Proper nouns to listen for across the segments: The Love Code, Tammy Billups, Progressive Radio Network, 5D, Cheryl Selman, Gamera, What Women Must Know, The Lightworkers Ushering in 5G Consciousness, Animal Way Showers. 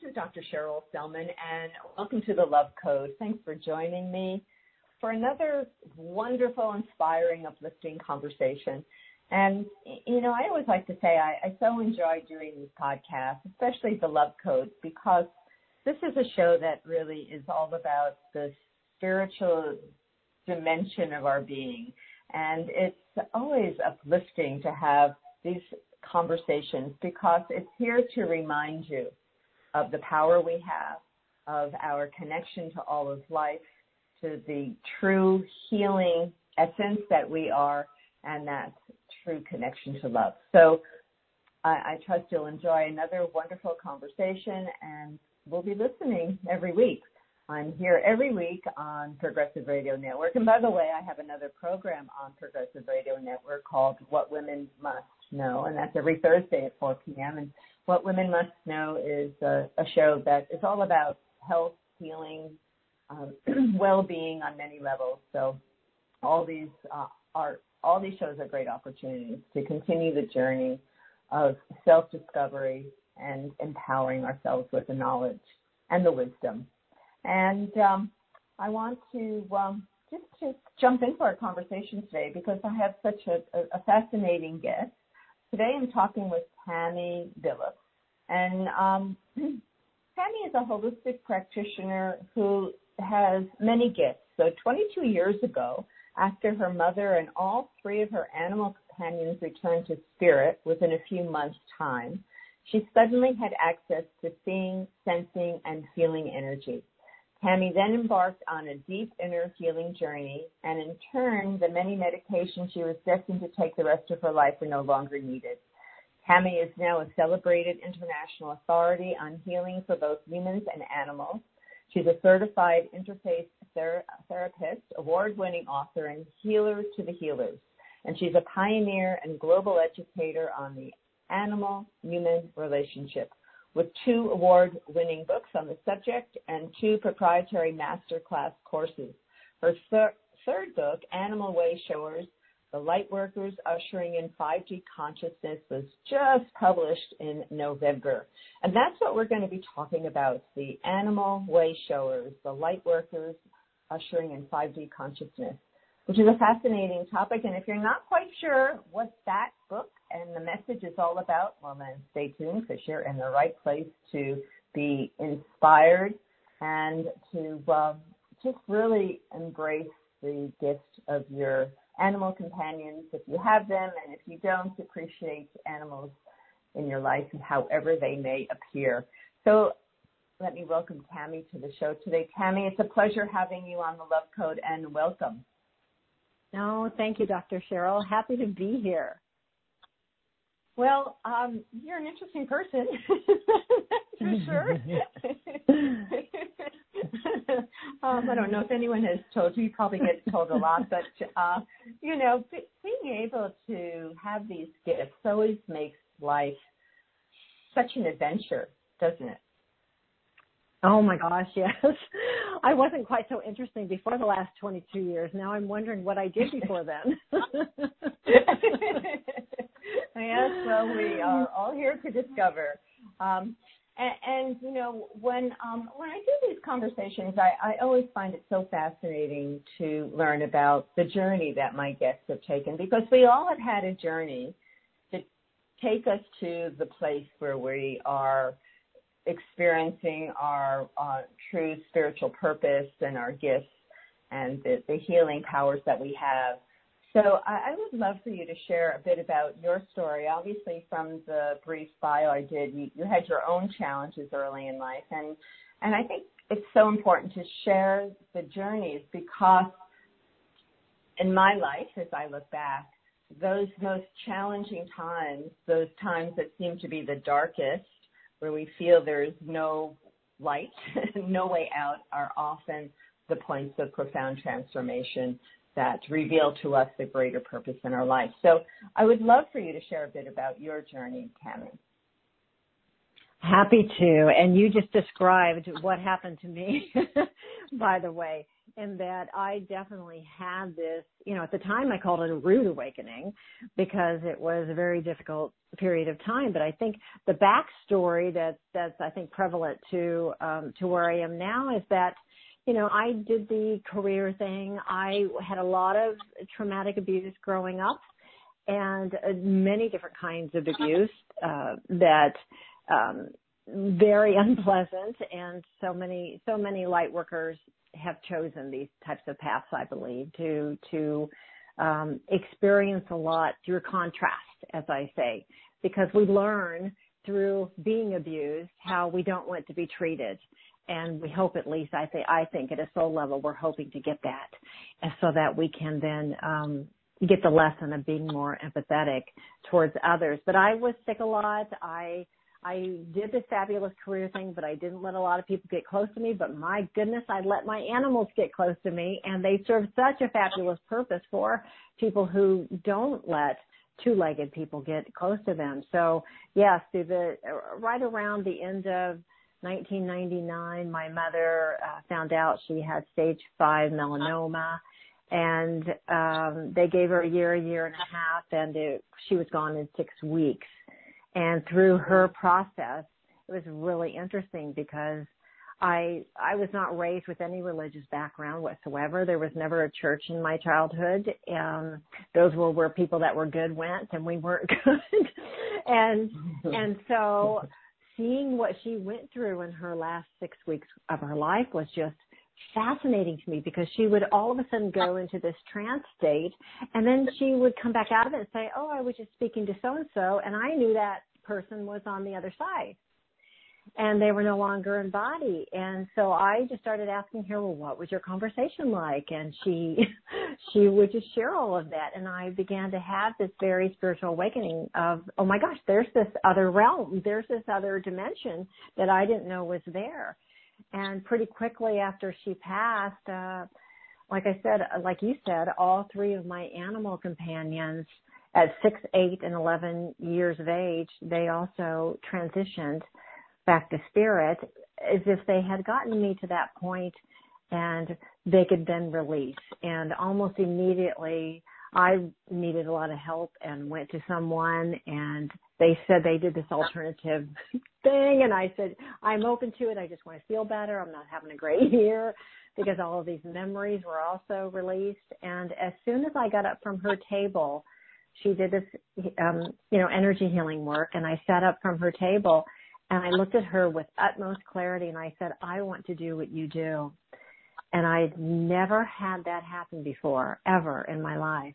This is Dr. Cheryl Selman, and welcome to The Love Code. Thanks for joining me for another wonderful, inspiring, uplifting conversation. And, you know, I always like to say I so enjoy doing these podcasts, especially The Love Code, because this is a show that really is all about the spiritual dimension of our being. And it's always uplifting to have these conversations because it's here to remind you of the power we have, of our connection to all of life, to the true healing essence that we are, and that true connection to love. So I trust you'll enjoy another wonderful conversation, and we'll be listening every week. I'm here every week on Progressive Radio Network. And by the way, I have another program on Progressive Radio Network called What Women Must Know, and that's every Thursday at 4 p.m. And What Women Must Know is a show that is all about health, healing, well-being on many levels. So all these shows are great opportunities to continue the journey of self-discovery and empowering ourselves with the knowledge and the wisdom. And I want to just to jump into our conversation today because I have such a fascinating guest. Today I'm talking with Tammy Billups. And Tammy is a holistic practitioner who has many gifts. So 22 years ago, after her mother and all three of her animal companions returned to spirit within a few months' time, she suddenly had access to seeing, sensing, and feeling energy. Tammy then embarked on a deep inner healing journey, and in turn, the many medications she was destined to take the rest of her life were no longer needed. Tammy is now a celebrated international authority on healing for both humans and animals. She's a certified interface therapist, award-winning author, and healer to the healers. And she's a pioneer and global educator on the animal-human relationship, with 2 award-winning books on the subject and 2 proprietary masterclass courses. Her third book, Animal Way Showers, The Lightworkers Ushering in 5G Consciousness, was just published in November. And that's what we're going to be talking about, the Animal Way Showers, The Lightworkers Ushering in 5G Consciousness, which is a fascinating topic. And if you're not quite sure what that book and the message is all about, well, then stay tuned because you're in the right place to be inspired and to just really embrace the gift of your animal companions if you have them, and if you don't, appreciate animals in your life and however they may appear. So let me welcome Tammy to the show today. Tammy, it's a pleasure having you on The Love Code, and welcome. No, thank you, Dr. Cheryl. Happy to be here. Well, you're an interesting person, for sure. I don't know if anyone has told you. You probably get told a lot, but, you know, being able to have these gifts always makes life such an adventure, doesn't it? Oh, my gosh, yes. I wasn't quite so interesting before the last 22 years. Now I'm wondering what I did before then. Yes, well, we are all here to discover. And you know, when I do these conversations, I always find it so fascinating to learn about the journey that my guests have taken, because we all have had a journey to take us to the place where we are experiencing our true spiritual purpose and our gifts and the healing powers that we have. So I would love for you to share a bit about your story. Obviously, from the brief bio I did, you had your own challenges early in life, and I think it's so important to share the journeys, because in my life, as I look back, those most challenging times, those times that seem to be the darkest, where we feel there is no light, no way out, are often the points of profound transformation that reveal to us the greater purpose in our life. So I would love for you to share a bit about your journey, Tammy. Happy to. And you just described what happened to me, by the way. in that I definitely had this, you know, at the time I called it a rude awakening because it was a very difficult period of time. But I think the backstory that's I think prevalent to where I am now is that, you know, I did the career thing. I had a lot of traumatic abuse growing up and many different kinds of abuse that very unpleasant. And so many light workers have chosen these types of paths, I believe, to experience a lot through contrast, as I say, because we learn through being abused how we don't want to be treated. And we hope, at least I think at a soul level, we're hoping to get that, and so that we can then get the lesson of being more empathetic towards others. But I was sick a lot. I did this fabulous career thing, but I didn't let a lot of people get close to me. But my goodness, I let my animals get close to me, and they serve such a fabulous purpose for people who don't let two-legged people get close to them. So yes, right around the end of 1999, my mother found out she had stage 5 melanoma, and they gave her a year and a half, and she was gone in 6 weeks. And through her process, it was really interesting because I was not raised with any religious background whatsoever. There was never a church in my childhood. Those were where people that were good went, and we weren't good. And so seeing what she went through in her last 6 weeks of her life was just fascinating to me, because she would all of a sudden go into this trance state, and then she would come back out of it and say, oh, I was just speaking to so-and-so, and I knew that person was on the other side, and they were no longer in body. And so I just started asking her, well, what was your conversation like? And she would just share all of that. And I began to have this very spiritual awakening of, oh my gosh, there's this other realm. There's this other dimension that I didn't know was there. And pretty quickly after she passed, like you said, all three of my animal companions at 6, 8, and 11 years of age, they also transitioned back to spirit, as if they had gotten me to that point and they could then release. And almost immediately I needed a lot of help and went to someone, and they said they did this alternative thing. And I said, I'm open to it. I just want to feel better. I'm not having a great year, because all of these memories were also released. And as soon as I got up from her table, she did this, energy healing work. And I sat up from her table, and I looked at her with utmost clarity, and I said, I want to do what you do. And I'd never had that happen before, ever in my life.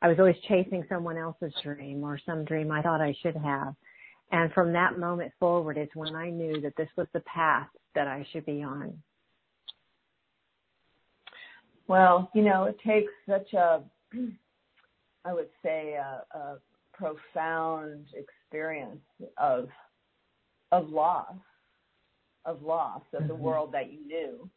I was always chasing someone else's dream, or some dream I thought I should have. And from that moment forward is when I knew that this was the path that I should be on. Well, you know, it takes such a profound experience of loss of the world that you knew,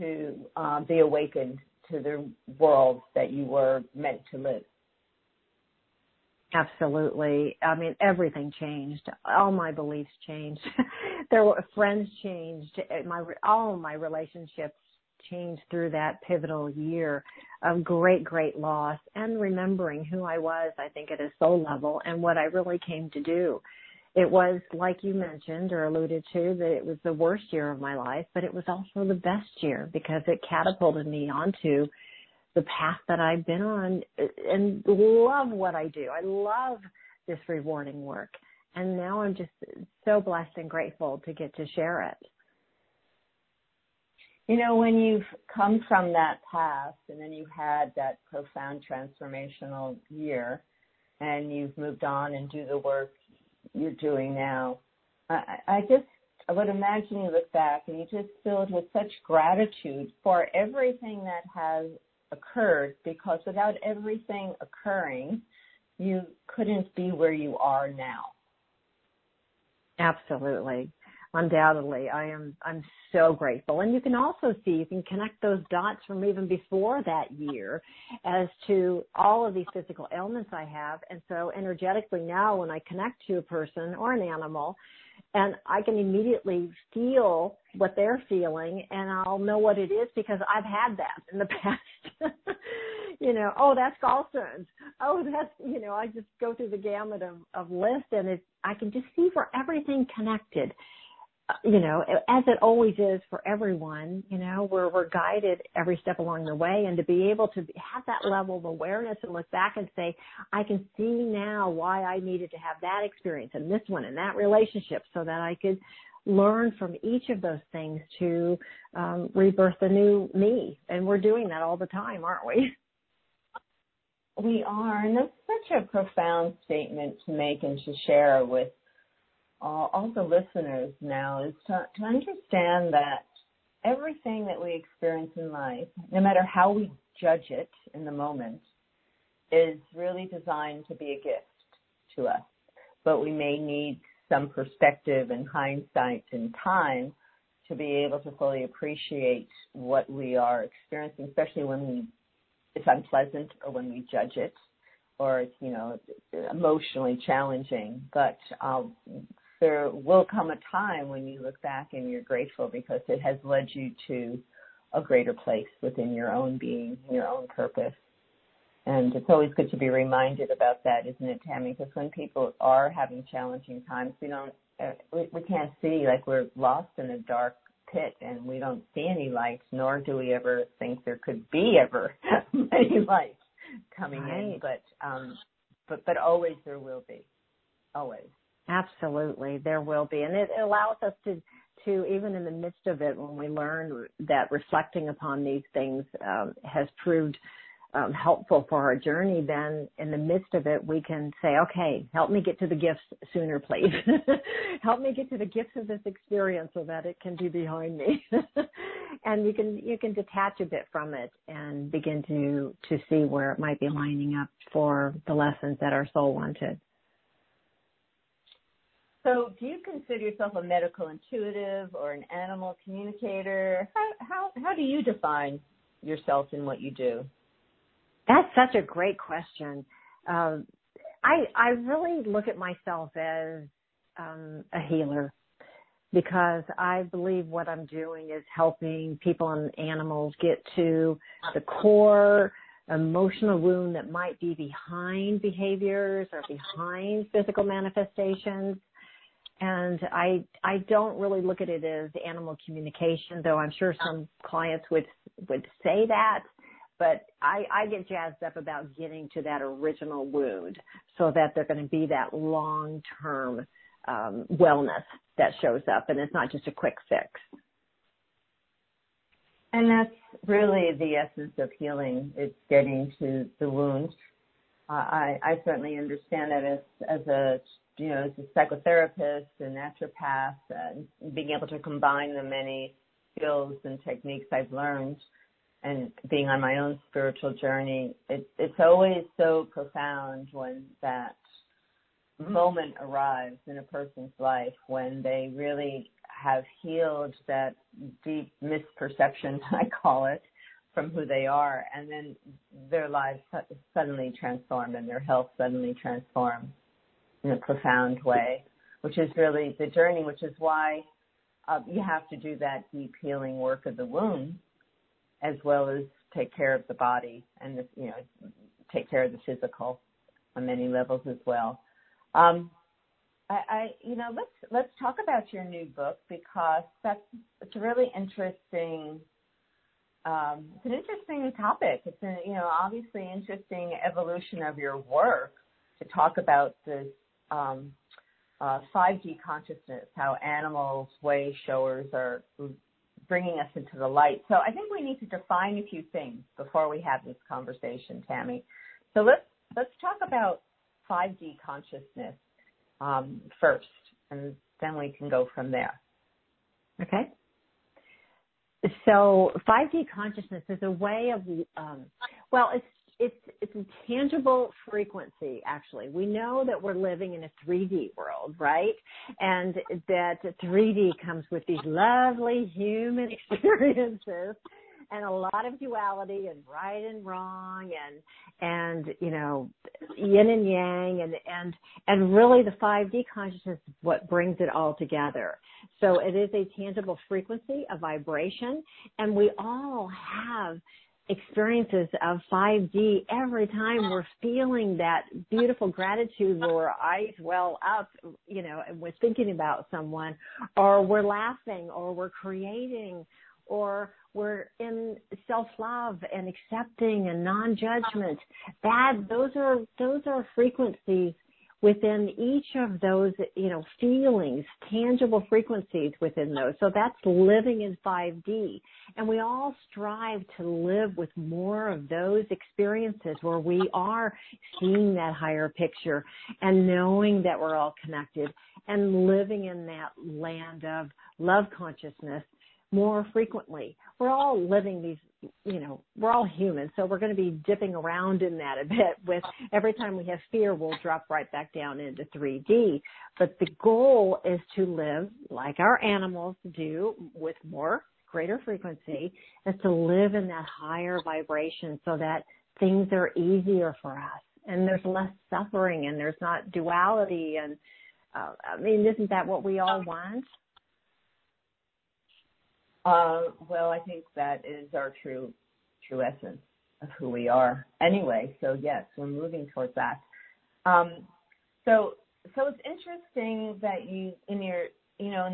to be awakened to the world that you were meant to live. Absolutely. I mean, everything changed. All my beliefs changed. Friends changed. All my relationships changed through that pivotal year of great, great loss, and remembering who I was, I think, at a soul level, and what I really came to do. It was, like you mentioned or alluded to, that it was the worst year of my life, but it was also the best year, because it catapulted me onto the path that I've been on, and love what I do. I love this rewarding work. And now I'm just so blessed and grateful to get to share it. You know, when you've come from that path, and then you had that profound transformational year, and you've moved on and do the work you're doing now, I would imagine you look back and you're just filled with such gratitude for everything that has occurred, because without everything occurring, you couldn't be where you are now. Absolutely. Undoubtedly. I'm so grateful. And you can also see, you can connect those dots from even before that year as to all of these physical ailments I have. And so energetically now, when I connect to a person or an animal, and I can immediately feel what they're feeling, and I'll know what it is because I've had that in the past. You know, oh, that's gallstones. Oh, that's, you know, I just go through the gamut of list, and I can just see where everything connected, you know, as it always is for everyone, you know, where we're guided every step along the way. And to be able to have that level of awareness and look back and say, I can see now why I needed to have that experience and this one and that relationship, so that I could learn from each of those things to rebirth the new me. And we're doing that all the time, aren't we? We are. And that's such a profound statement to make and to share with all the listeners now, is to understand that everything that we experience in life, no matter how we judge it in the moment, is really designed to be a gift to us. But we may need some perspective and hindsight and time to be able to fully appreciate what we are experiencing, especially when it's unpleasant or when we judge it, or it's, you know, emotionally challenging. But there will come a time when you look back and you're grateful, because it has led you to a greater place within your own being, your own purpose. And it's always good to be reminded about that, isn't it, Tammy? Because when people are having challenging times, we can't see, like we're lost in a dark pit, and we don't see any lights, nor do we ever think there could be ever any lights coming in. But always there will be, always. Absolutely, there will be, and it allows us to even in the midst of it, when we learn that reflecting upon these things has proved helpful for our journey, then in the midst of it, we can say, okay, help me get to the gifts sooner, please. Help me get to the gifts of this experience so that it can be behind me. And you can detach a bit from it and begin to see where it might be lining up for the lessons that our soul wanted. So do you consider yourself a medical intuitive or an animal communicator? How do you define yourself in what you do? That's such a great question. I really look at myself as a healer, because I believe what I'm doing is helping people and animals get to the core emotional wound that might be behind behaviors or behind physical manifestations. And I don't really look at it as animal communication, though I'm sure some clients would say that. But I get jazzed up about getting to that original wound, so that they're going to be that long-term wellness that shows up, and it's not just a quick fix. And that's really the essence of healing. It's getting to the wound. I certainly understand that as a psychotherapist, a naturopath, and being able to combine the many skills and techniques I've learned, and being on my own spiritual journey, it's always so profound when that moment arrives in a person's life, when they really have healed that deep misperception, I call it, from who they are, and then their lives suddenly transform and their health suddenly transforms in a profound way, which is really the journey, which is why you have to do that deep healing work of the womb, as well as take care of the body and, take care of the physical on many levels as well. Let's talk about your new book, because it's a really interesting, it's an interesting topic. It's an, obviously interesting evolution of your work to talk about this 5G consciousness, how animals, way showers are bringing us into the light. So I think we need to define a few things before we have this conversation, Tammy. So let's talk about 5G consciousness first, and then we can go from there. Okay. So 5G consciousness is a way of, it's a tangible frequency, actually. We know that we're living in a 3D world, right? And that 3D comes with these lovely human experiences and a lot of duality and right and wrong and you know, yin and yang and really the 5D consciousness is what brings it all together. So it is a tangible frequency, a vibration, and we all have experiences of 5D every time we're feeling that beautiful gratitude or eyes well up, you know, and we're thinking about someone, or we're laughing, or we're creating, or we're in self-love and accepting and non-judgment. Those are frequencies within each of those, you know, feelings, tangible frequencies within those. So that's living in 5D. And we all strive to live with more of those experiences where we are seeing that higher picture and knowing that we're all connected and living in that land of love consciousness more frequently. We're all living these, you know, we're all human, so we're going to be dipping around in that a bit. With every time we have fear, we'll drop right back down into 3D. But the goal is to live like our animals do with more, greater frequency, is to live in that higher vibration so that things are easier for us and there's less suffering and there's not duality. And I mean, isn't that what we all want? Well, I think that is our true essence of who we are anyway. So, yes, we're moving towards that. So it's interesting that you, in your, you know,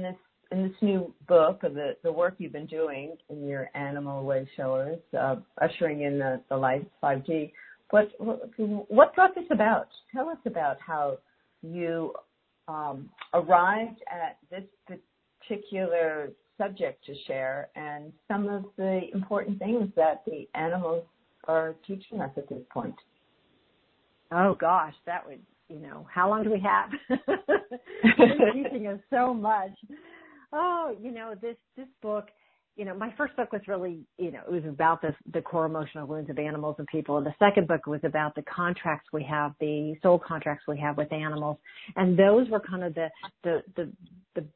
in this new book of the work you've been doing in your Animal Way Showers, ushering in the life 5G, what brought this about? Tell us about how you arrived at this particular subject to share and some of the important things that the animals are teaching us at this point. Oh gosh, that would, you know, how long do we have? They're teaching us so much. Oh, you know, this book, you know, my first book was really, you know, it was about the core emotional wounds of animals and people. And the second book was about the contracts we have, the soul contracts we have with animals. And those were kind of the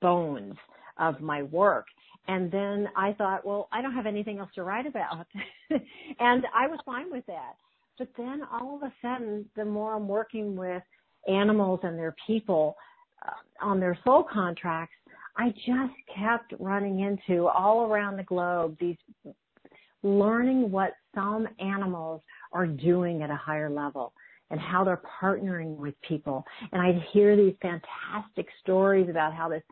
bones of my work. And then I thought, well, I don't have anything else to write about. And I was fine with that. But then all of a sudden, the more I'm working with animals and their people on their soul contracts, I just kept running into all around the globe these learning what some animals are doing at a higher level and how they're partnering with people. And I'd hear these fantastic stories about how this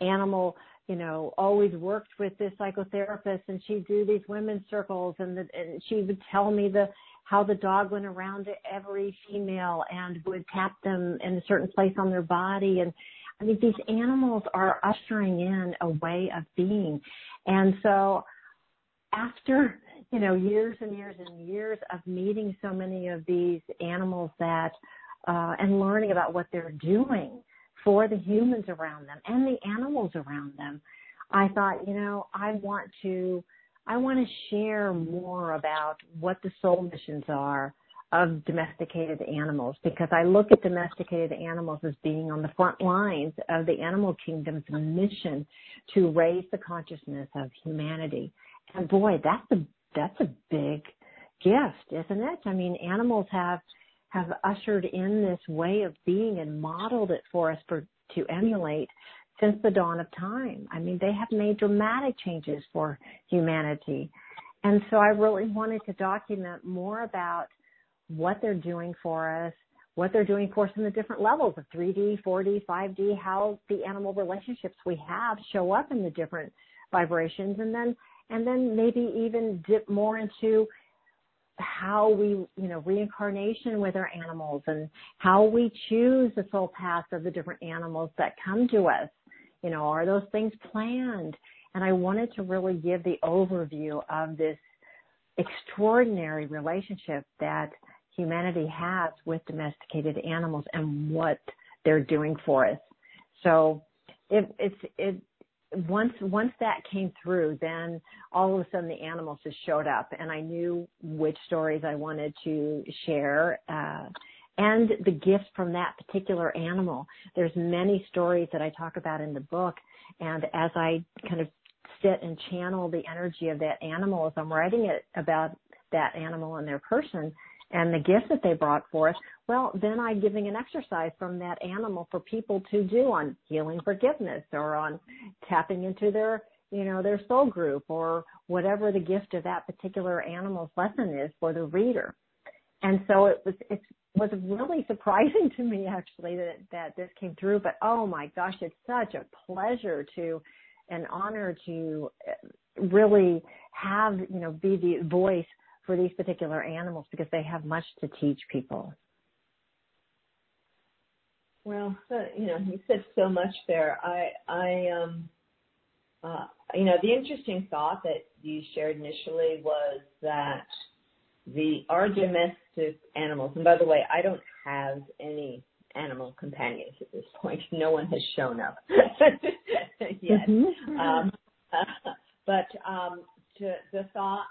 animal, you know, always worked with this psychotherapist, and she'd do these women's circles, and she would tell me how the dog went around to every female and would tap them in a certain place on their body. And I mean, these animals are ushering in a way of being. And so after, you know, years and years and years of meeting so many of these animals that, and learning about what they're doing for the humans around them and the animals around them, I thought, you know, I want to share more about what the soul missions are of domesticated animals, because I look at domesticated animals as being on the front lines of the animal kingdom's mission to raise the consciousness of humanity. And boy, that's a big gift, isn't it? I mean, animals have ushered in this way of being and modeled it for us to emulate since the dawn of time. I mean, they have made dramatic changes for humanity. And so I really wanted to document more about what they're doing for us, what they're doing for us in the different levels of 3D, 4D, 5D, how the animal relationships we have show up in the different vibrations, and then maybe even dip more into how we, you know, reincarnation with our animals and how we choose the soul path of the different animals that come to us. You know, are those things planned? And I wanted to really give the overview of this extraordinary relationship that humanity has with domesticated animals and what they're doing for us. So Once that came through, then all of a sudden the animals just showed up, and I knew which stories I wanted to share and the gifts from that particular animal. There's many stories that I talk about in the book, and as I kind of sit and channel the energy of that animal as I'm writing it about that animal and their person and the gifts that they brought forth, well, then I'm giving an exercise from that animal for people to do on healing forgiveness or on tapping into their, you know, their soul group or whatever the gift of that particular animal's lesson is for the reader. And so it was really surprising to me, actually, that this came through. But, oh, my gosh, it's such a pleasure to an honor to really have, you know, be the voice for these particular animals because they have much to teach people. Well, you know, you said so much there. You know, the interesting thought that you shared initially was that our domestic animals, and by the way, I don't have any animal companions at this point. No one has shown up yet. Mm-hmm. The thought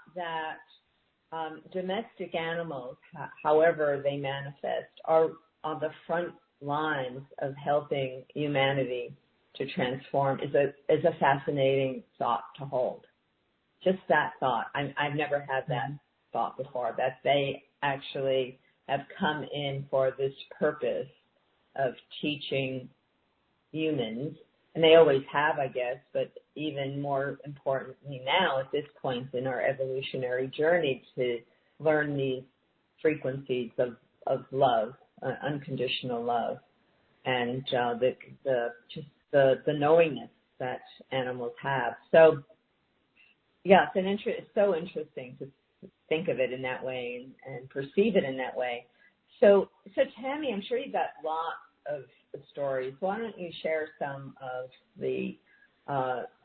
that domestic animals, however they manifest, are on the front lines of helping humanity to transform is a fascinating thought to hold. Just that thought. I've never had that thought before, that they actually have come in for this purpose of teaching humans, and they always have, I guess, but even more importantly now at this point in our evolutionary journey to learn these frequencies of love, unconditional love, and the knowingness that animals have. So, yeah, it's so interesting to think of it in that way and perceive it in that way. So Tammy, I'm sure you've got lots of stories. Why don't you share some of the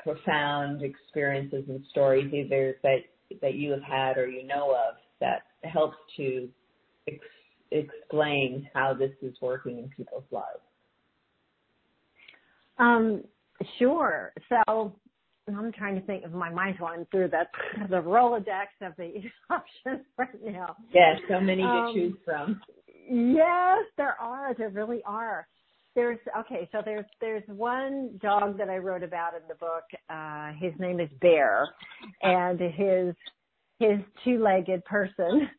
profound experiences and stories either that you have had or you know of that helps to explain how this is working in people's lives? Sure. So I'm trying to think of my mind's going through the Rolodex of the options right now. Yes, so many to choose from. Yes, there are. There really are. There's one dog that I wrote about in the book. His name is Bear, and his two-legged person,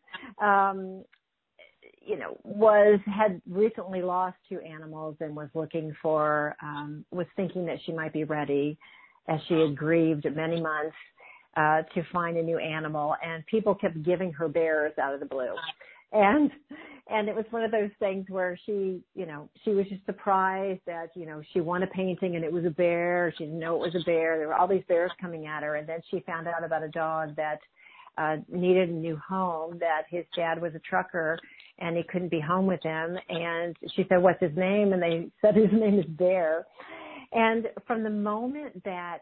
you know, had recently lost two animals and was looking for, was thinking that she might be ready, as she had grieved many months, to find a new animal. And people kept giving her bears out of the blue. And it was one of those things where she was just surprised that, you know, she won a painting and it was a bear. She didn't know it was a bear. There were all these bears coming at her. And then she found out about a dog that needed a new home, that his dad was a trucker and he couldn't be home with him. And she said, "What's his name?" And they said, "His name is Bear." And from the moment that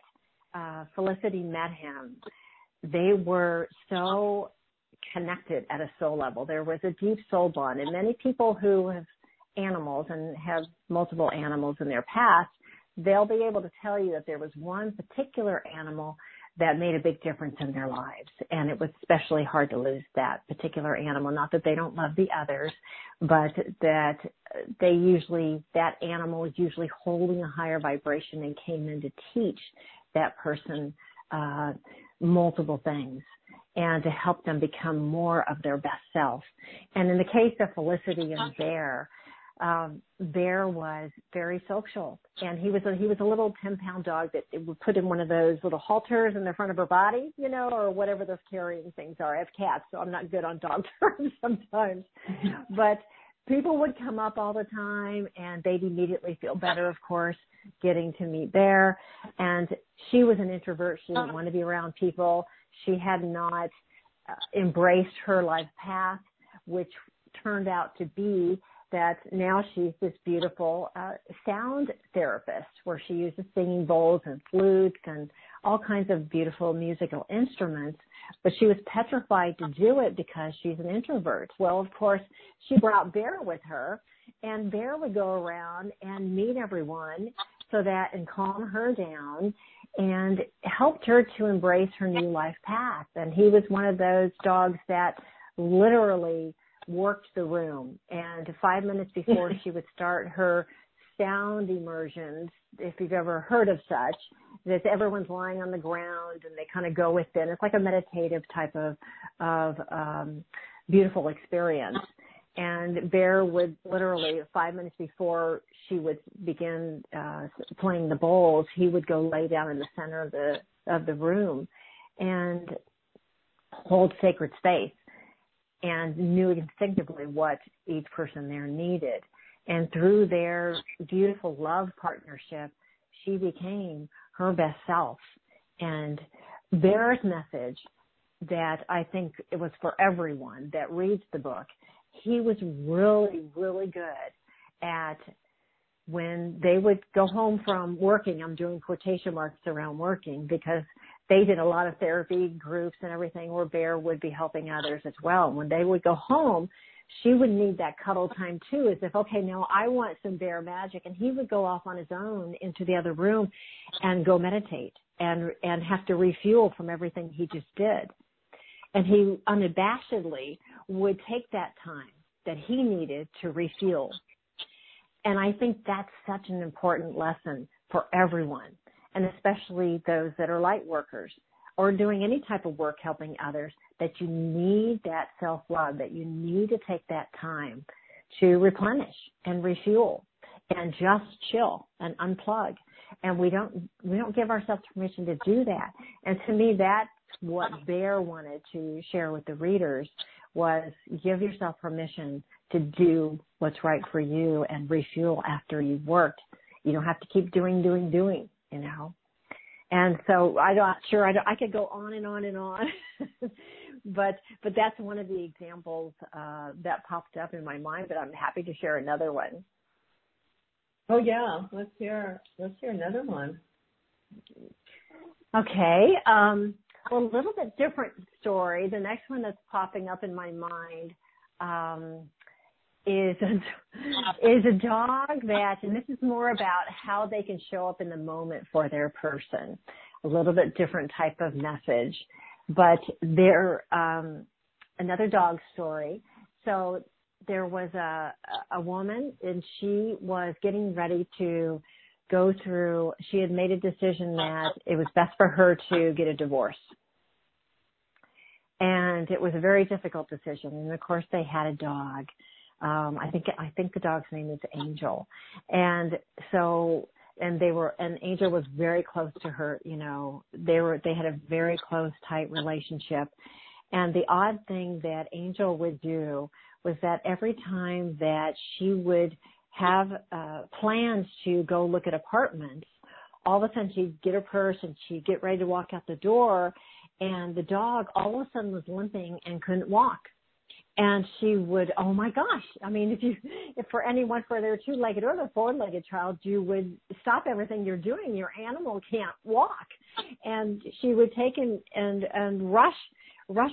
Felicity met him, they were so connected at a soul level. There was a deep soul bond. And many people who have animals and have multiple animals in their past, they'll be able to tell you that there was one particular animal that made a big difference in their lives. And it was especially hard to lose that particular animal. Not that they don't love the others, but that that animal was usually holding a higher vibration and came in to teach that person multiple things and to help them become more of their best self. And in the case of Felicity and Bear, Bear was very social, and he was a little 10-pound dog that it would put in one of those little halters in the front of her body, you know, or whatever those carrying things are. I have cats, so I'm not good on dog terms sometimes. But people would come up all the time, and they'd immediately feel better, of course, getting to meet Bear. And she was an introvert. She didn't want to be around people. She had not embraced her life path, which turned out to be that now she's this beautiful sound therapist where she uses singing bowls and flutes and all kinds of beautiful musical instruments. But she was petrified to do it because she's an introvert. Well, of course, she brought Bear with her, and Bear would go around and meet everyone and calm her down and helped her to embrace her new life path. And he was one of those dogs that literally worked the room, and 5 minutes before she would start her sound immersions, if you've ever heard of such, that everyone's lying on the ground and they kind of go within. It's like a meditative type of beautiful experience. And Bear would literally 5 minutes before she would begin playing the bowls, he would go lay down in the center of the room and hold sacred space, and knew instinctively what each person there needed. And through their beautiful love partnership, she became her best self. And Bear's message, that I think it was for everyone that reads the book, he was really, really good at, when they would go home from working — I'm doing quotation marks around working because they did a lot of therapy groups and everything where Bear would be helping others as well. When they would go home, she would need that cuddle time too, as if, okay, now I want some Bear magic. And he would go off on his own into the other room and go meditate and have to refuel from everything he just did. And he unabashedly would take that time that he needed to refuel. And I think that's such an important lesson for everyone, and especially those that are light workers or doing any type of work helping others, that you need that self-love, that you need to take that time to replenish and refuel and just chill and unplug. And we don't give ourselves permission to do that. And to me, that's what Bear wanted to share with the readers, was give yourself permission to do what's right for you and refuel after you've worked. You don't have to keep doing, you know. And so I'm not sure, I could go on and on and on, but that's one of the examples that popped up in my mind, but I'm happy to share another one. Oh yeah, let's hear another one. Okay, well, a little bit different story. The next one that's popping up in my mind is a dog that — and this is more about how they can show up in the moment for their person, a little bit different type of message, but they're another dog story. So there was a woman, and she was getting ready to go through — she had made a decision that it was best for her to get a divorce. And it was a very difficult decision. And of course they had a dog. I think the dog's name is Angel. And so, and Angel was very close to her, you know, they had a very close, tight relationship. And the odd thing that Angel would do was that every time that she would have plans to go look at apartments, all of a sudden she'd get her purse and she'd get ready to walk out the door, and the dog all of a sudden was limping and couldn't walk. And she would — oh my gosh, I mean, if for anyone, for their two-legged or their four-legged child, you would stop everything you're doing. Your animal can't walk. And she would take and rush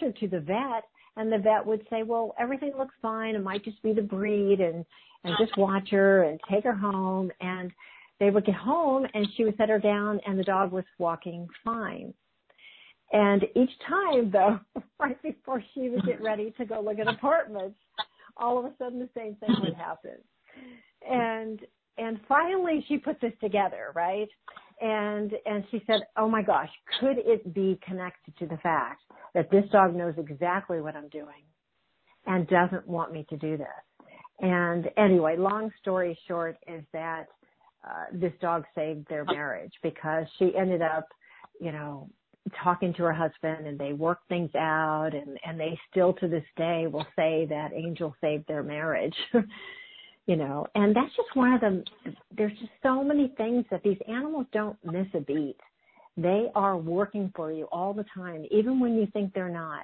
her to the vet, and the vet would say, well, everything looks fine. It might just be the breed, and just watch her and take her home. And they would get home, and she would set her down, and the dog was walking fine. And each time, though, right before she would get ready to go look at apartments, all of a sudden the same thing would happen. And finally she put this together, right? And she said, oh my gosh, could it be connected to the fact that this dog knows exactly what I'm doing and doesn't want me to do this? And anyway, long story short is that this dog saved their marriage, because she ended up, you know, talking to her husband, and they worked things out, and they still to this day will say that Angel saved their marriage, you know. And that's just one of them. There's just so many things that these animals don't miss a beat. They are working for you all the time, even when you think they're not.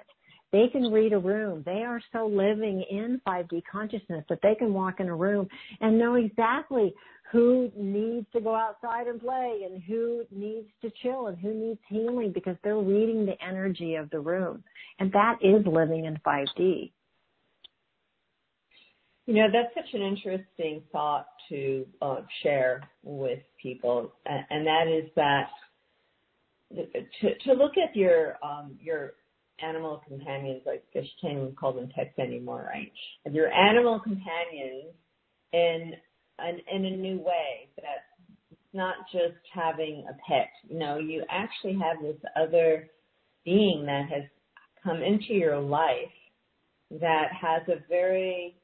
They can read a room. They are so living in 5D consciousness that they can walk in a room and know exactly who needs to go outside and play and who needs to chill and who needs healing, because they're reading the energy of the room. And that is living in 5D. You know, that's such an interesting thought to share with people, and that is that to look at your animal companions — like, you can't even call them pets anymore, right? Your animal companions, and in a new way, that's not just having a pet. You know, you actually have this other being that has come into your life that has a very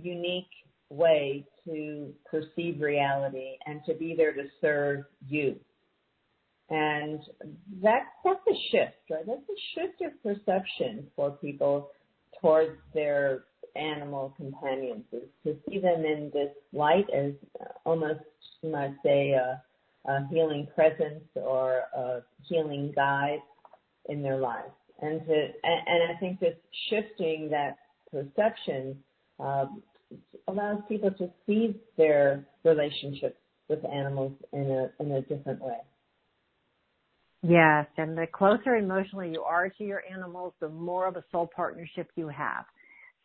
unique way to perceive reality and to be there to serve you. And that's a shift, right? That's a shift of perception for people towards their animal companions, is to see them in this light as almost, you might say, a healing presence or a healing guide in their lives. And I think this shifting that perception allows people to see their relationships with animals in a different way. Yes, and the closer emotionally you are to your animals, the more of a soul partnership you have.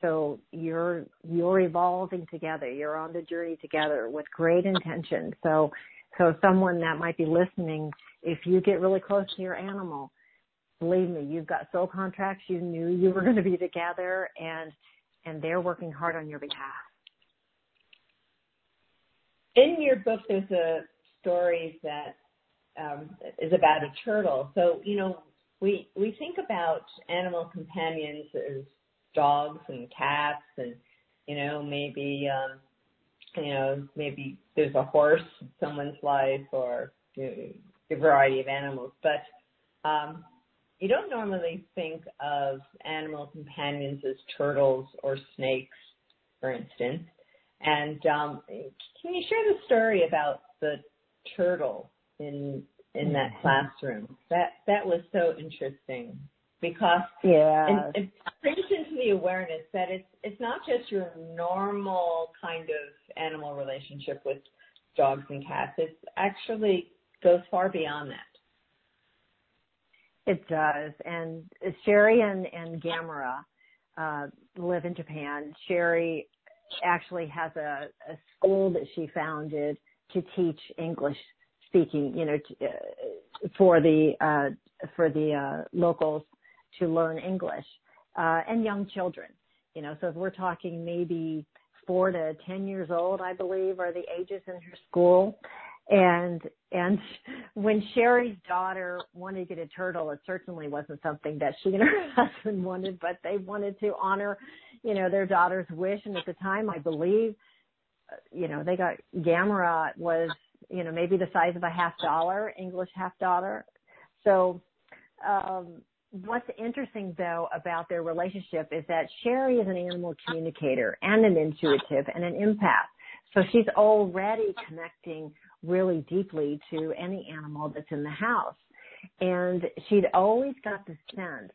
So you're evolving together. You're on the journey together with great intention. So someone that might be listening, if you get really close to your animal, believe me, you've got soul contracts. You knew you were going to be together, and they're working hard on your behalf. In your book, there's a story that is about a turtle. So, you know, we think about animal companions as dogs and cats, and, you know, maybe there's a horse in someone's life, or a variety of animals. But you don't normally think of animal companions as turtles or snakes, for instance. And can you share the story about the turtle in that classroom? That was so interesting, because it brings into the awareness that it's not just your normal kind of animal relationship with dogs and cats. It actually goes far beyond that. It does. And Sherry and Gamera live in Japan. Sherry actually has a school that she founded to teach English speaking, you know, for the locals to learn English and young children, you know. So if we're talking maybe 4 to 10 years old, I believe, are the ages in her school. And when Sherry's daughter wanted to get a turtle, it certainly wasn't something that she and her husband wanted, but they wanted to honor, you know, their daughter's wish. And at the time, I believe, you know, they got Gamera was, you know, maybe the size of a $0.50, English $0.50. So what's interesting, though, about their relationship is that Sherry is an animal communicator and an intuitive and an empath. So she's already connecting really deeply to any animal that's in the house. And she'd always got the sense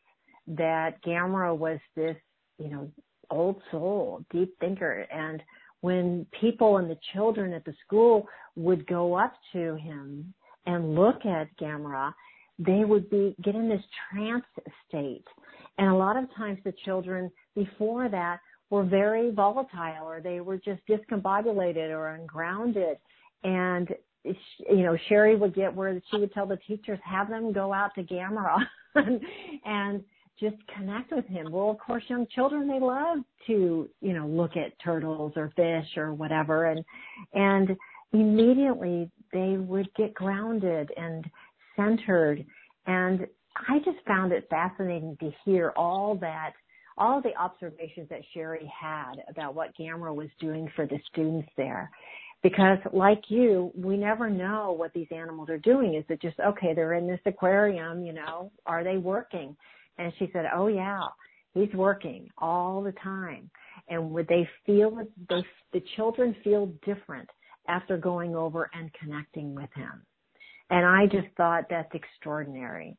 that Gamera was this, you know, old soul, deep thinker. And when people and the children at the school would go up to him and look at Gamera, they would get in this trance state. And a lot of times the children before that were very volatile, or they were just discombobulated or ungrounded. And, you know, Sherry would get where she would tell the teachers, have them go out to Gamera and just connect with him. Well, of course, young children, they love to, you know, look at turtles or fish or whatever. And immediately they would get grounded and centered. And I just found it fascinating to hear all the observations that Sherry had about what Gamera was doing for the students there. Because like you, we never know what these animals are doing. Is it just, okay, they're in this aquarium, you know, are they working? And she said, oh, yeah, he's working all the time. And would they feel the children feel different after going over and connecting with him? And I just thought that's extraordinary.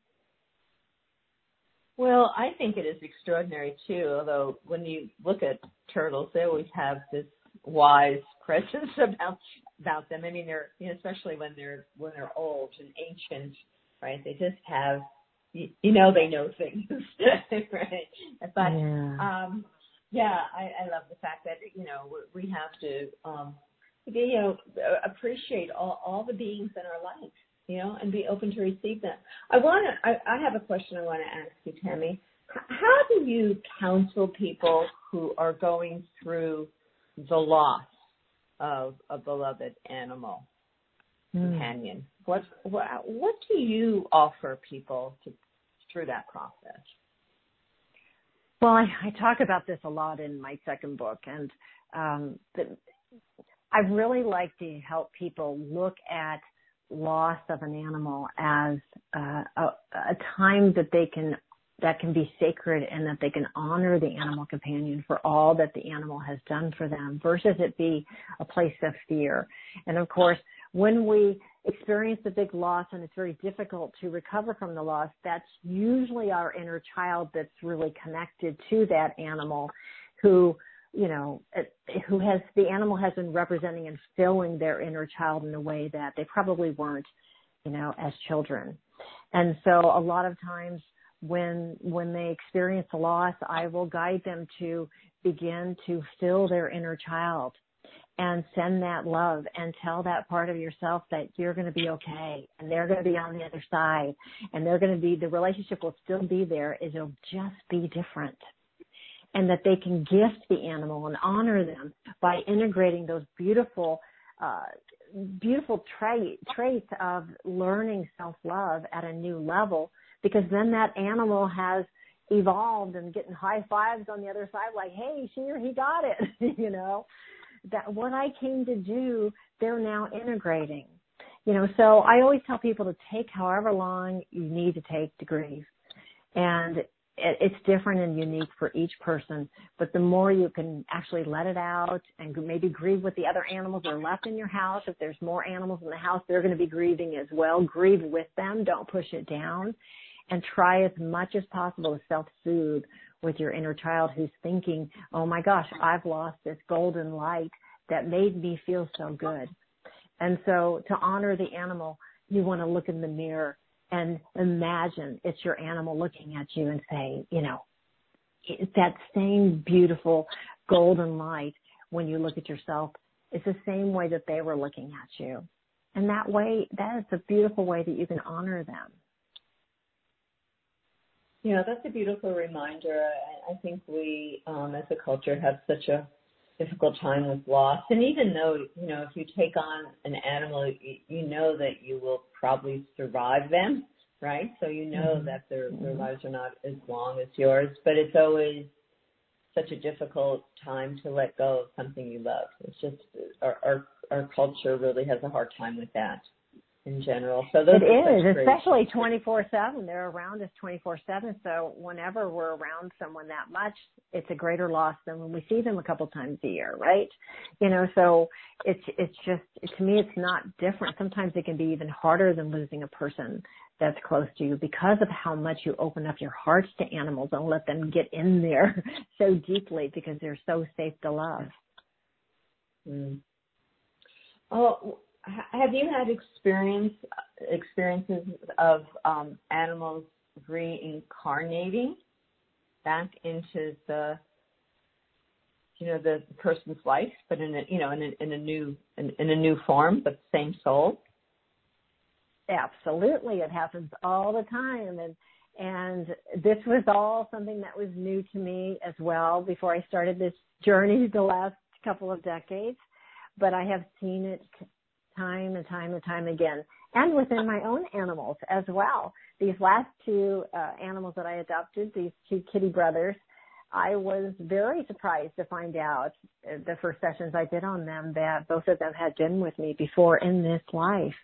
Well, I think it is extraordinary, too, although when you look at turtles, they always have this wise presence about them. I mean, they're, you know, especially when they're old and ancient, right? They just have, you know, they know things, right? But, I love the fact that, you know, we have to, you know, appreciate all the beings in our life, you know, and be open to receive them. I have a question I want to ask you, Tammy. How do you counsel people who are going through the loss of a beloved animal companion. What do you offer people through that process? Well, I talk about this a lot in my second book, and I really like to help people look at loss of an animal as a time that can be sacred, and that they can honor the animal companion for all that the animal has done for them, versus it be a place of fear. And of course, when we experience a big loss and it's very difficult to recover from the loss, that's usually our inner child that's really connected to that animal, the animal has been representing and filling their inner child in a way that they probably weren't, as children. And so a lot of times when they experience a loss, I will guide them to begin to fill their inner child and send that love and tell that part of yourself that you're going to be okay, and they're going to be on the other side, and the relationship will still be there. It'll just be different. And that they can gift the animal and honor them by integrating those beautiful, beautiful traits of learning self-love at a new level, because then that animal has evolved and getting high fives on the other side, like, hey, she or he got it, That what I came to do, they're now integrating. So I always tell people to take however long you need to take to grieve. And it's different and unique for each person. But the more you can actually let it out and maybe grieve with the other animals that are left in your house. If there's more animals in the house, they're going to be grieving as well. Grieve with them. Don't push it down. And try as much as possible to self-soothe with your inner child who's thinking, oh my gosh, I've lost this golden light that made me feel so good. And so to honor the animal, you want to look in the mirror and imagine it's your animal looking at you and say, that same beautiful golden light when you look at yourself is the same way that they were looking at you. And that way, that is a beautiful way that you can honor them. That's a beautiful reminder. I think we, as a culture, have such a difficult time with loss. And even though, if you take on an animal, you know that you will probably survive them, right? So you know that their lives are not as long as yours. But it's always such a difficult time to let go of something you love. It's just our culture really has a hard time with that. In general. So those it is, especially 24/7. They're around us 24/7. So whenever we're around someone that much, it's a greater loss than when we see them a couple times a year, right? So it's just, to me, it's not different. Sometimes it can be even harder than losing a person that's close to you because of how much you open up your hearts to animals and let them get in there so deeply because they're so safe to love. Mm. Oh. Have you had experiences of animals reincarnating back into the person's life, but in a new form, but same soul? Absolutely, it happens all the time, and this was all something that was new to me as well before I started this journey the last couple of decades, but I have seen it time and time and time again, and within my own animals as well. These last two animals that I adopted, these two kitty brothers, I was very surprised to find out the first sessions I did on them that both of them had been with me before in this life.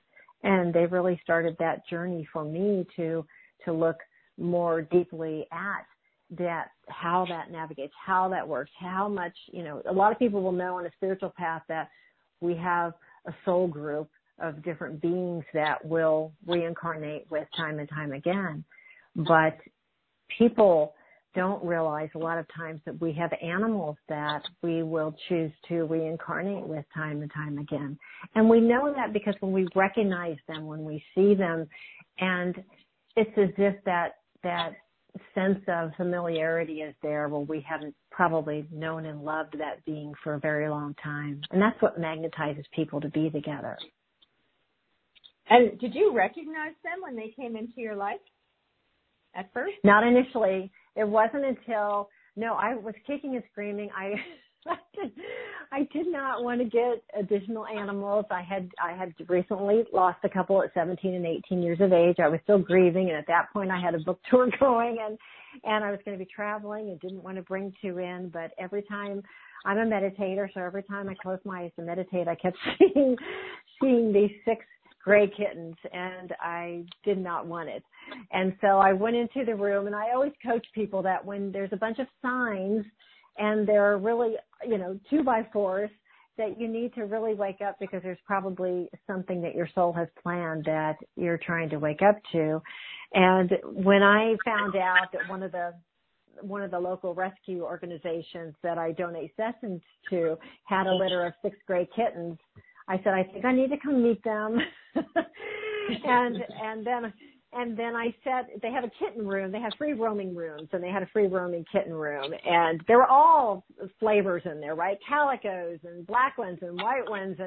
And they really started that journey for me to look more deeply at that, how that navigates, how that works, how much, a lot of people will know on a spiritual path that we have a soul group of different beings that will reincarnate with time and time again. But people don't realize a lot of times that we have animals that we will choose to reincarnate with time and time again. And we know that because when we recognize them, when we see them, and it's as if that sense of familiarity is there where we haven't probably known and loved that being for a very long time. And that's what magnetizes people to be together. And did you recognize them when they came into your life at first? Not initially. It wasn't until, I was kicking and screaming. I I did not want to get additional animals. I had recently lost a couple at 17 and 18 years of age. I was still grieving, and at that point I had a book tour going, and I was going to be traveling and didn't want to bring two in. But every time, I'm a meditator, so every time I closed my eyes to meditate, I kept seeing these six gray kittens, and I did not want it. And so I went into the room, and I always coach people that when there's a bunch of signs, and there are really, 2x4s that you need to really wake up, because there's probably something that your soul has planned that you're trying to wake up to. And when I found out that one of the local rescue organizations that I donate sessions to had a litter of six gray kittens, I said, I think I need to come meet them. And then I said, they have a kitten room. They have free roaming rooms, and they had a free roaming kitten room. And there were all flavors in there, right? Calicos and black ones and white ones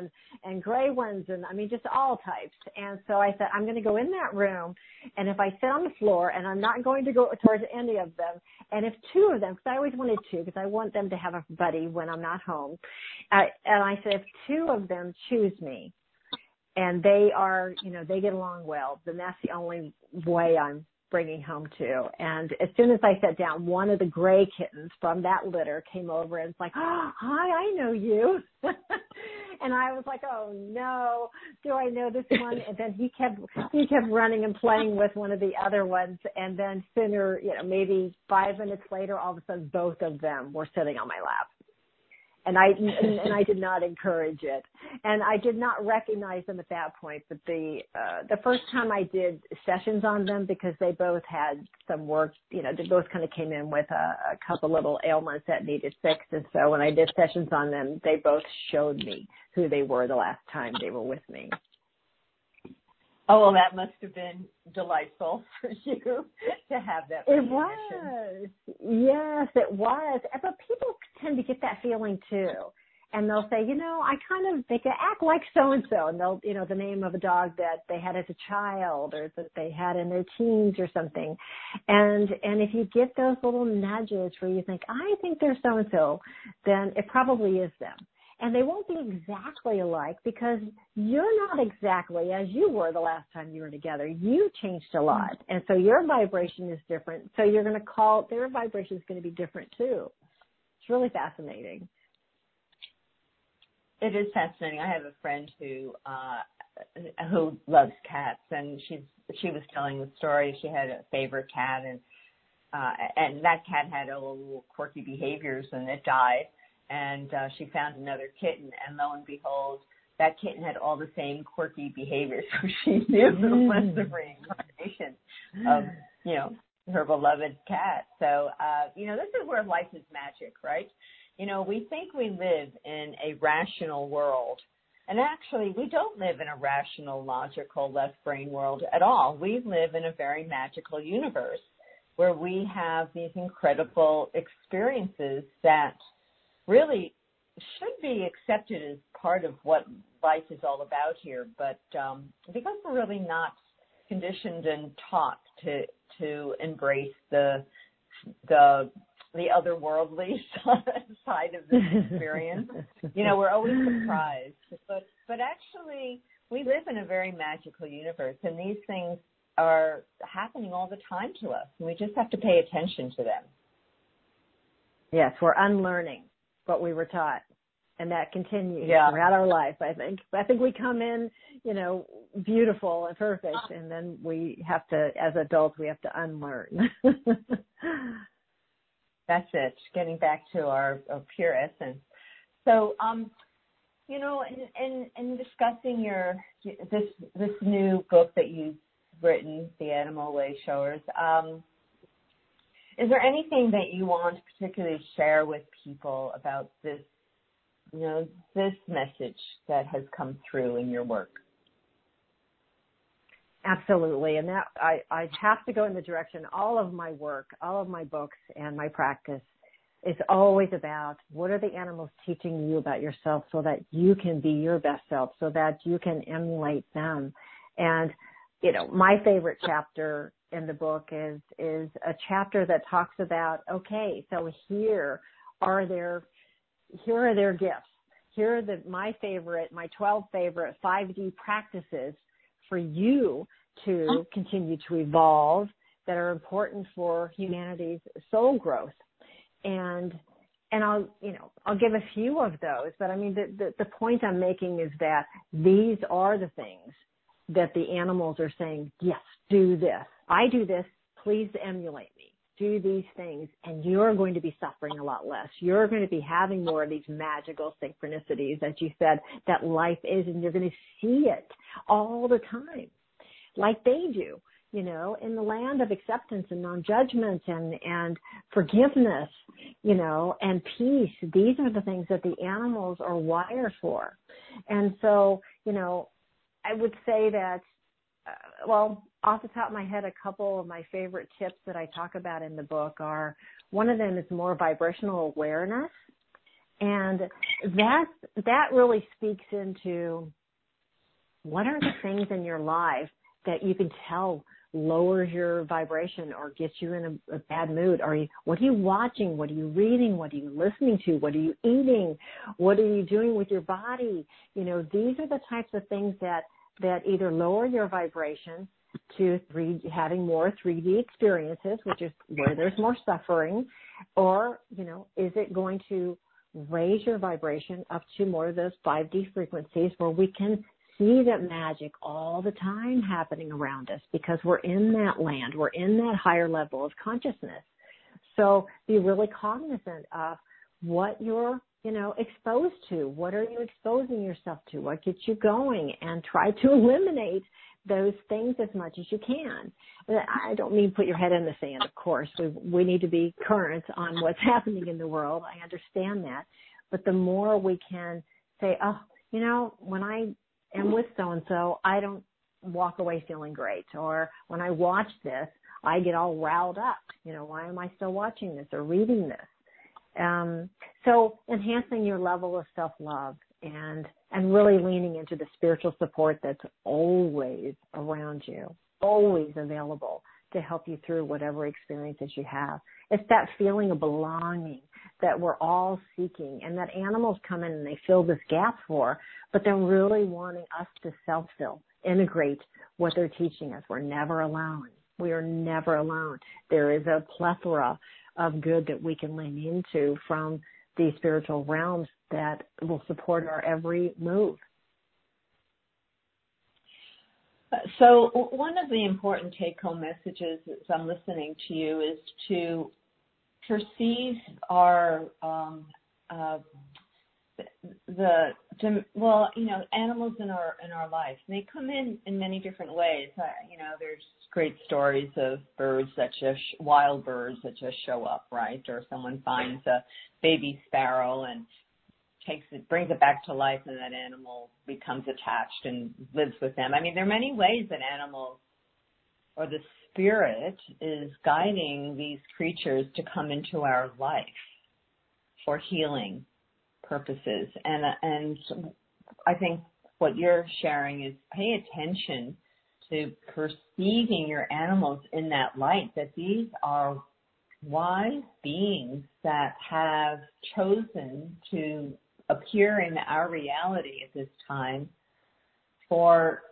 and gray ones, and I mean, just all types. And so I said, I'm going to go in that room, and if I sit on the floor, and I'm not going to go towards any of them, and if two of them, because I always wanted two, because I want them to have a buddy when I'm not home. And I said, if two of them choose me, and they are, they get along well, then that's the only way I'm bringing home to. And as soon as I sat down, one of the gray kittens from that litter came over and was like, oh, hi, I know you. And I was like, oh, no, do I know this one? And then he kept running and playing with one of the other ones. And then sooner, maybe 5 minutes later, all of a sudden, both of them were sitting on my lap. And I did not encourage it, and I did not recognize them at that point. But the first time I did sessions on them, because they both had some work, they both kind of came in with a couple little ailments that needed fixed. And so when I did sessions on them, they both showed me who they were the last time they were with me. Oh, well, that must have been delightful for you to have that. It was. Yes, it was. But people tend to get that feeling too. And they'll say, they can act like so-and-so. And they'll, the name of a dog that they had as a child, or that they had in their teens or something. And if you get those little nudges where you think, I think they're so-and-so, then it probably is them. And they won't be exactly alike, because you're not exactly as you were the last time you were together. You changed a lot. And so your vibration is different. So you're going to call, their vibration is going to be different too. It's really fascinating. It is fascinating. I have a friend who loves cats, and she was telling the story. She had a favorite cat, and that cat had a little quirky behaviors, and it died. And she found another kitten, and lo and behold, that kitten had all the same quirky behaviors. So she knew it was the reincarnation of, her beloved cat. So, this is where life is magic, right? We think we live in a rational world, and actually we don't live in a rational, logical, left brain world at all. We live in a very magical universe where we have these incredible experiences that really should be accepted as part of what life is all about here. But because we're really not conditioned and taught to embrace the otherworldly side of this experience, we're always surprised. But actually, we live in a very magical universe, and these things are happening all the time to us, and we just have to pay attention to them. Yes, we're unlearning what we were taught, and that continues throughout our life. I think we come in, beautiful and perfect, and then we have to, as adults, we have to unlearn. That's it. Getting back to our pure essence. So, in discussing this new book that you've written, The Animal Way Showers, is there anything that you want to particularly share with people about this, this message that has come through in your work? Absolutely. And that I have to go in the direction. All of my work, all of my books and my practice is always about what are the animals teaching you about yourself so that you can be your best self, so that you can emulate them. And, my favorite chapter in the book is a chapter that talks about, okay, so here are their here are their gifts. Here are my 12 favorite 5D practices for you to continue to evolve that are important for humanity's soul growth. And I'll give a few of those, but I mean, the point I'm making is that these are the things that the animals are saying, yes, do this. I do this. Please emulate me. Do these things, and you're going to be suffering a lot less. You're going to be having more of these magical synchronicities, as you said, that life is, and you're going to see it all the time, like they do, in the land of acceptance and non-judgment and forgiveness, and peace. These are the things that the animals are wired for. And so, I would say that, off the top of my head, a couple of my favorite tips that I talk about in the book are, one of them is more vibrational awareness. And that really speaks into what are the things in your life that you can tell lowers your vibration or gets you in a bad mood. What are you watching? What are you reading? What are you listening to? What are you eating? What are you doing with your body? These are the types of things that either lower your vibration to having more 3D experiences, which is where there's more suffering, or, is it going to raise your vibration up to more of those 5D frequencies where we can see that magic all the time happening around us because we're in that land, we're in that higher level of consciousness. So be really cognizant of what you're exposed to. What are you exposing yourself to? What gets you going? And try to eliminate those things as much as you can. I don't mean put your head in the sand, of course. We need to be current on what's happening in the world. I understand that. But the more we can say, when I am with so-and-so, I don't walk away feeling great. Or when I watch this, I get all riled up. Why am I still watching this or reading this? So enhancing your level of self-love and really leaning into the spiritual support that's always around you, always available to help you through whatever experiences you have. It's that feeling of belonging that we're all seeking and that animals come in and they fill this gap for, but they're really wanting us to self-fill, integrate what they're teaching us. We're never alone. We are never alone. There is a plethora of good that we can lean into from these spiritual realms that will support our every move. So one of the important take-home messages as I'm listening to you is to perceive animals in our life. And they come in many different ways. There's great stories of birds that just wild birds that just show up, right? Or someone finds a baby sparrow and brings it back to life, and that animal becomes attached and lives with them. I mean, there are many ways that animals or the spirit is guiding these creatures to come into our life for healing purposes. And I think what you're sharing is pay attention to perceiving your animals in that light, that these are wise beings that have chosen to appear in our reality at this time for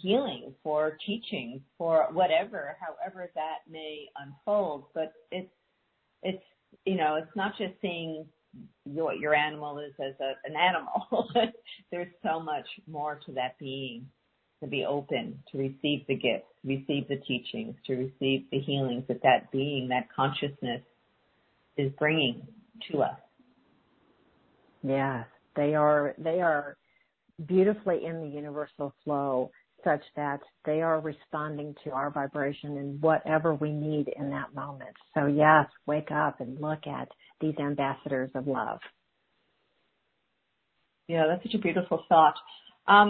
healing, for teaching, for whatever, however that may unfold. But it's not just seeing what your animal is as an animal. There's so much more to that being, to be open, to receive the gifts, to receive the teachings, to receive the healings that being, that consciousness is bringing to us. Yeah, they are beautifully in the universal flow such that they are responding to our vibration and whatever we need in that moment. So yes, wake up and look at these ambassadors of love. Yeah, that's such a beautiful thought. I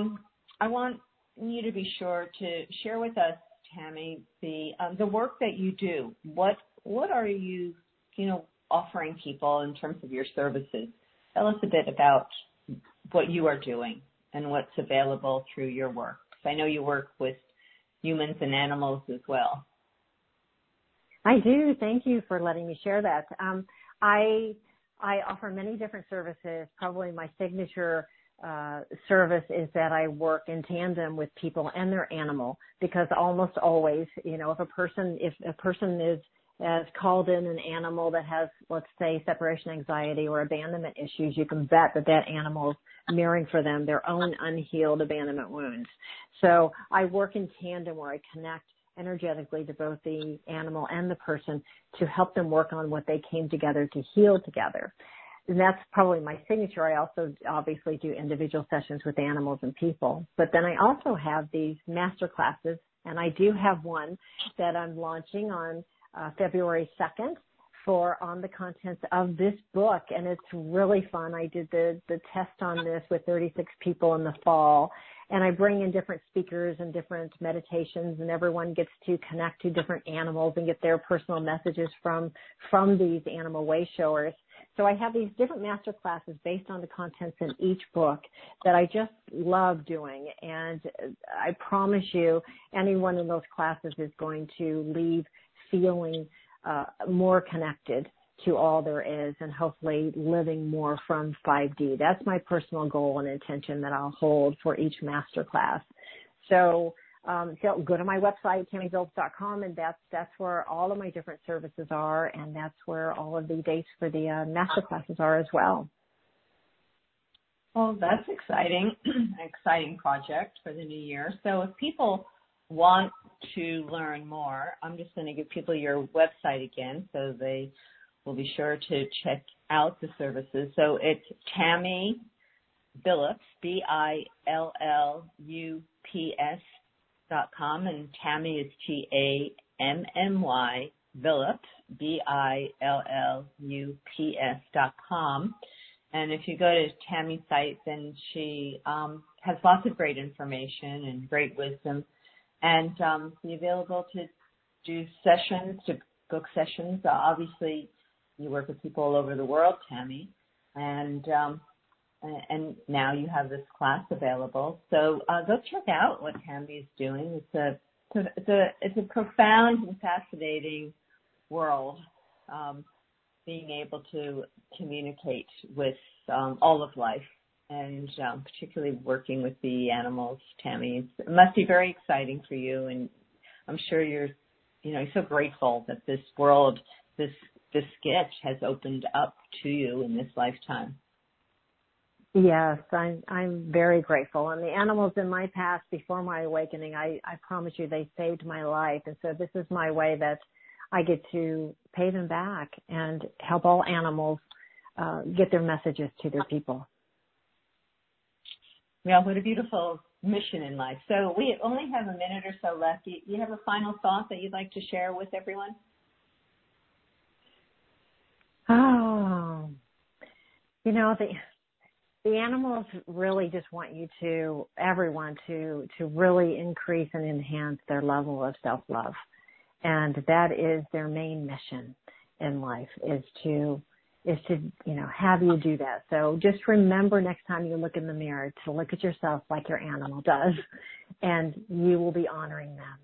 want you to be sure to share with us, Tammy, the work that you do. What are you, offering people in terms of your services? Tell us a bit about what you are doing and what's available through your work. I know you work with humans and animals as well. I do. Thank you for letting me share that. I I offer many different services. Probably my signature service is that I work in tandem with people and their animal, because almost always, you know, if a person has called in an animal that has, let's say, separation anxiety or abandonment issues, you can bet that animal is mirroring for them their own unhealed abandonment wounds. So I work in tandem where I connect energetically to both the animal and the person to help them work on what they came together to heal together. And that's probably my signature. I also obviously do individual sessions with animals and people. But then I also have these master classes, and I do have one that I'm launching on February 2nd on the contents of this book, and it's really fun. I did the test on this with 36 people in the fall, and I bring in different speakers and different meditations, and everyone gets to connect to different animals and get their personal messages from these Animal Way Showers. So I have these different master classes based on the contents in each book that I just love doing, and I promise you anyone in those classes is going to leave feeling more connected to all there is, and hopefully living more from 5D. That's my personal goal and intention that I'll hold for each masterclass. So go to my website, tammybillups.com, and that's where all of my different services are, and that's where all of the dates for the masterclasses are as well. Well, that's exciting, an exciting project for the new year. So if people want to learn more, I'm just going to give people your website again so they will be sure to check out the services. So it's Tammy Billups, BILLUPS.com, and Tammy is TAMMY Billups, BILLUPS.com. And if you go to Tammy's site, then she has lots of great information and great wisdom, and be available to do sessions, to book sessions. Obviously, you work with people all over the world, Tammy, and now you have this class available. So go check out what Tammy is doing. It's a profound and fascinating world, being able to communicate with all of life, and particularly working with the animals, Tammy. It must be very exciting for you, and I'm sure you're so grateful that this world, this gift has opened up to you in this lifetime. Yes, I'm very grateful. And the animals in my past before my awakening, I promise you they saved my life. And so this is my way that I get to pay them back and help all animals get their messages to their people. Yeah, what a beautiful mission in life. So we only have a minute or so left. Do you have a final thought that you'd like to share with everyone? Oh, the animals really just want everyone to really increase and enhance their level of self-love. And that is their main mission in life, is to have you do that. So just remember, next time you look in the mirror, to look at yourself like your animal does, and you will be honoring them.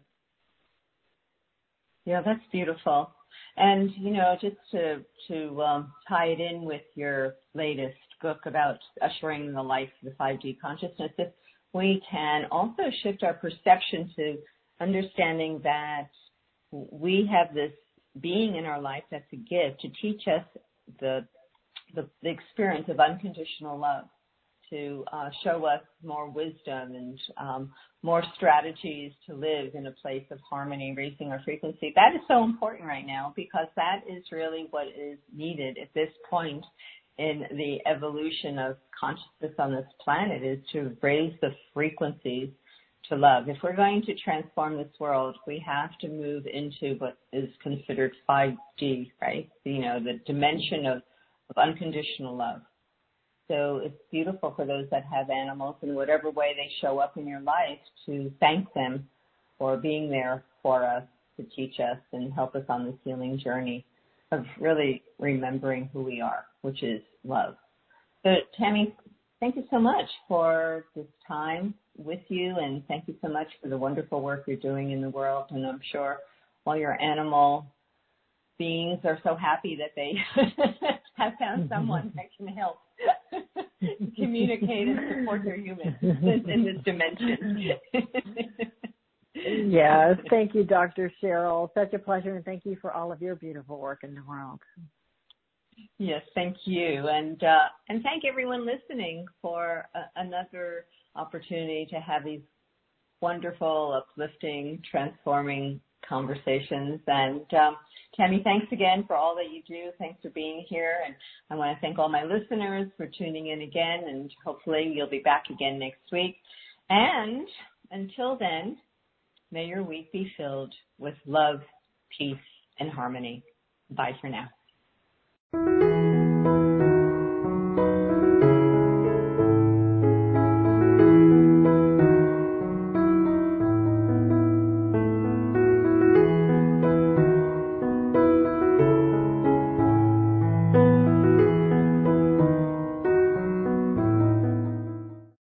Yeah, that's beautiful. And, just to tie it in with your latest book about ushering the life of the 5D consciousness, if we can also shift our perception to understanding that we have this being in our life that's a gift to teach us the experience of unconditional love, to show us more wisdom and more strategies to live in a place of harmony, raising our frequency. That is so important right now, because that is really what is needed at this point in the evolution of consciousness on this planet, is to raise the frequencies to love. If we're going to transform this world, we have to move into what is considered 5D, right? The dimension of unconditional love. So it's beautiful for those that have animals, in whatever way they show up in your life, to thank them for being there for us, to teach us and help us on this healing journey of really remembering who we are, which is love. So, Tammy, thank you so much for this time with you, and thank you so much for the wonderful work you're doing in the world. And I'm sure all your animal beings are so happy that they have found someone that can help communicate and support their humans in this dimension. Yes. Thank you, Dr. Cheryl. Such a pleasure, and thank you for all of your beautiful work in the world. Yes, thank you. And thank everyone listening for another opportunity to have these wonderful, uplifting, transforming conversations. And Tammy, thanks again for all that you do. Thanks for being here. And I want to thank all my listeners for tuning in again, and hopefully you'll be back again next week. And until then, may your week be filled with love, peace, and harmony. Bye for now.